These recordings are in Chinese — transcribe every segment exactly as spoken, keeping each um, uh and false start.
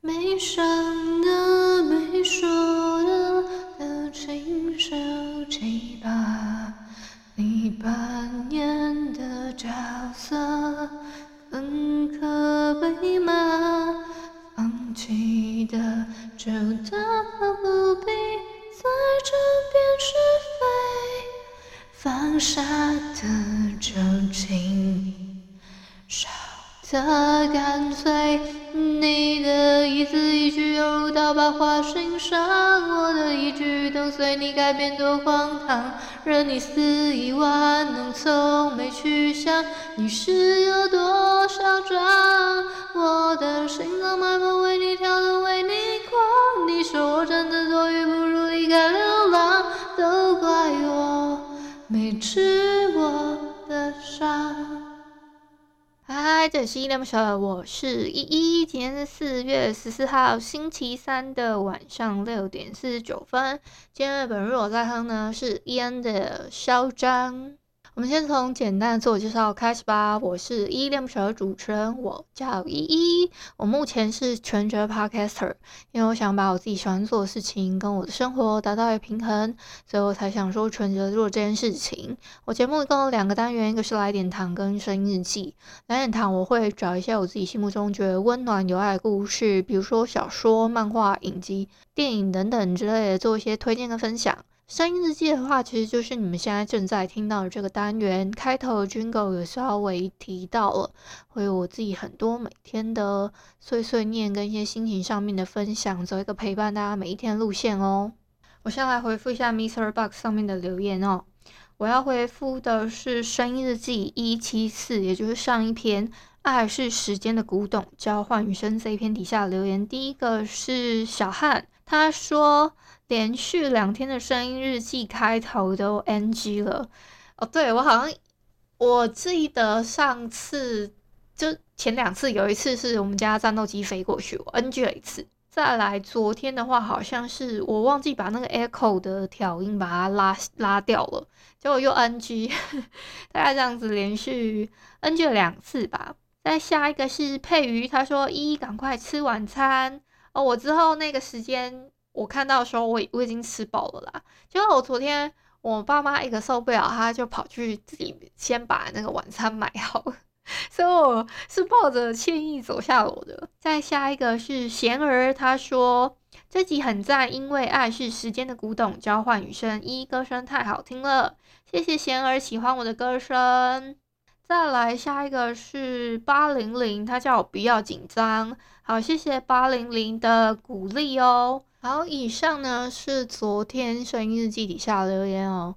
没想的没说的都亲手记吧，你扮演的角色很可悲吗？放弃的就都不必在这边是非，放下的就请少的干脆，你的一字一句犹如刀疤划心上，我的一举动随你改变多荒唐，任你肆意玩弄，从没去想你是有多嚣张，我的心脏脉搏为你跳动为你狂，你说我真的多余，不如离开流浪，都怪我没治我的伤。嗨，这里是依依恋不舍，我是依依。今天是四月十四号星期三的晚上六点四十九分。今天的本日我在哼呢是 Ian 的嚣张。我们先从简单的自我介绍开始吧。我是依依恋不舍的主持人，我叫依依。我目前是全职 podcaster， 因为我想把我自己喜欢做的事情跟我的生活达到一个平衡，所以我才想说全职做这件事情。我节目一共有两个单元，一个是来点糖跟声音日记。来点糖我会找一些我自己心目中觉得温暖有爱的故事，比如说小说、漫画、影集、电影等等之类的，做一些推荐跟分享。声音日记的话，其实就是你们现在正在听到的这个单元开头的 Jingle 也稍微提到了，会有我自己很多每天的碎碎念跟一些心情上面的分享，做一个陪伴大家每一天的路线哦。我先来回复一下 MixerBox 上面的留言哦。我要回复的是声音日记一七四，也就是上一篇爱是时间的古董交换与生这一篇底下留言。第一个是小汉，他说连续两天的声音日记开头都 N G 了。哦，对，我好像我记得上次就前两次，有一次是我们家战斗机飞过去，我 N G 了一次。再来昨天的话，好像是我忘记把那个 echo 的调音把它拉拉掉了，结果又 N G， 大概这样子连续 N G 了两次吧。再下一个是佩瑜，他说依依赶快吃晚餐哦。我之后那个时间。我看到的时候我我已经吃饱了啦，结果我昨天我爸妈一个受不了，他就跑去自己先把那个晚餐买好了，所以我是抱着歉意走下楼的。再下一个是贤儿，他说这集很赞，因为爱是时间的古董交换与声，一歌声太好听了，谢谢贤儿喜欢我的歌声。再来下一个是八零零，他叫我不要紧张，好，谢谢八零零的鼓励哦。好，以上呢是昨天声音日记底下留言哦。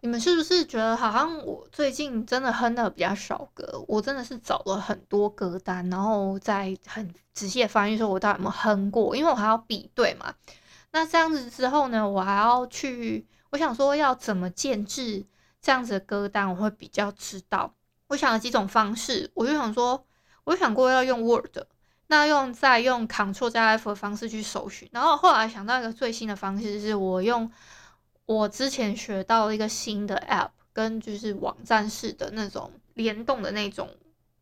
你们是不是觉得好像我最近真的哼的比较少歌？我真的是找了很多歌单，然后再很仔细的翻译说我到底有没有哼过，因为我还要比对嘛。那这样子之后呢，我还要去，我想说要怎么建制这样子的歌单，我会比较知道。我想了几种方式，我就想说，我想过要用 Word。那用再用 Ctrl 加 F 的方式去搜寻，然后后来想到一个最新的方式，是我用我之前学到了一个新的 App 跟就是网站式的那种联动的那种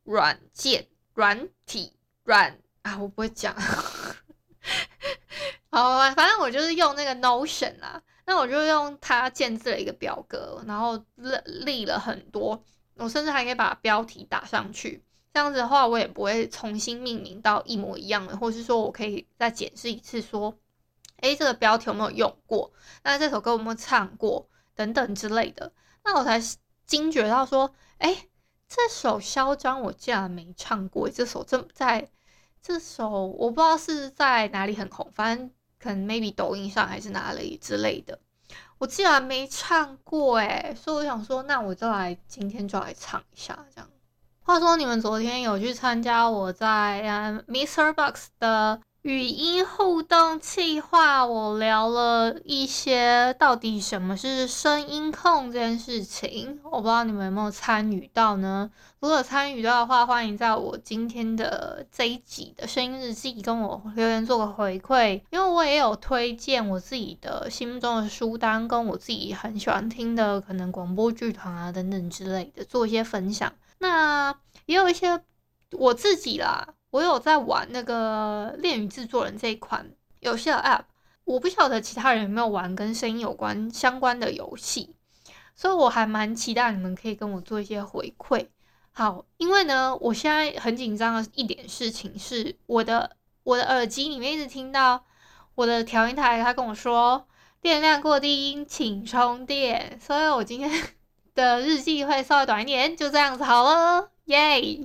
软件软体软啊，我不会讲好，反正我就是用那个 Notion 啦，那我就用它建置了一个表格，然后立了很多，我甚至还可以把标题打上去，这样子的话我也不会重新命名到一模一样的，或是说我可以再检视一次说诶、欸、这个标题有没有用过，那这首歌有没有唱过等等之类的。那我才惊觉到说诶、欸、这首嚣张我竟然没唱过，这首这在这首我不知道是在哪里很红，反正可能 maybe 抖音上还是哪里之类的，我竟然没唱过诶、欸、所以我想说那我就来今天就来唱一下这样。话说你们昨天有去参加我在、嗯、MixerBox 的语音互动企划，我聊了一些到底什么是声音控这件事情，我不知道你们有没有参与到呢？如果参与到的话，欢迎在我今天的这一集的声音日记跟我留言做个回馈，因为我也有推荐我自己的心目中的书单，跟我自己很喜欢听的可能广播剧团啊等等之类的做一些分享。那也有一些我自己啦，我有在玩那个恋与制作人这一款游戏的 App， 我不晓得其他人有没有玩跟声音有关相关的游戏，所以我还蛮期待你们可以跟我做一些回馈。好，因为呢我现在很紧张的一点事情是我的我的耳机里面一直听到我的调音台他跟我说电量过低音请充电，所以我今天的日记会稍微短一点，就这样子好了，耶！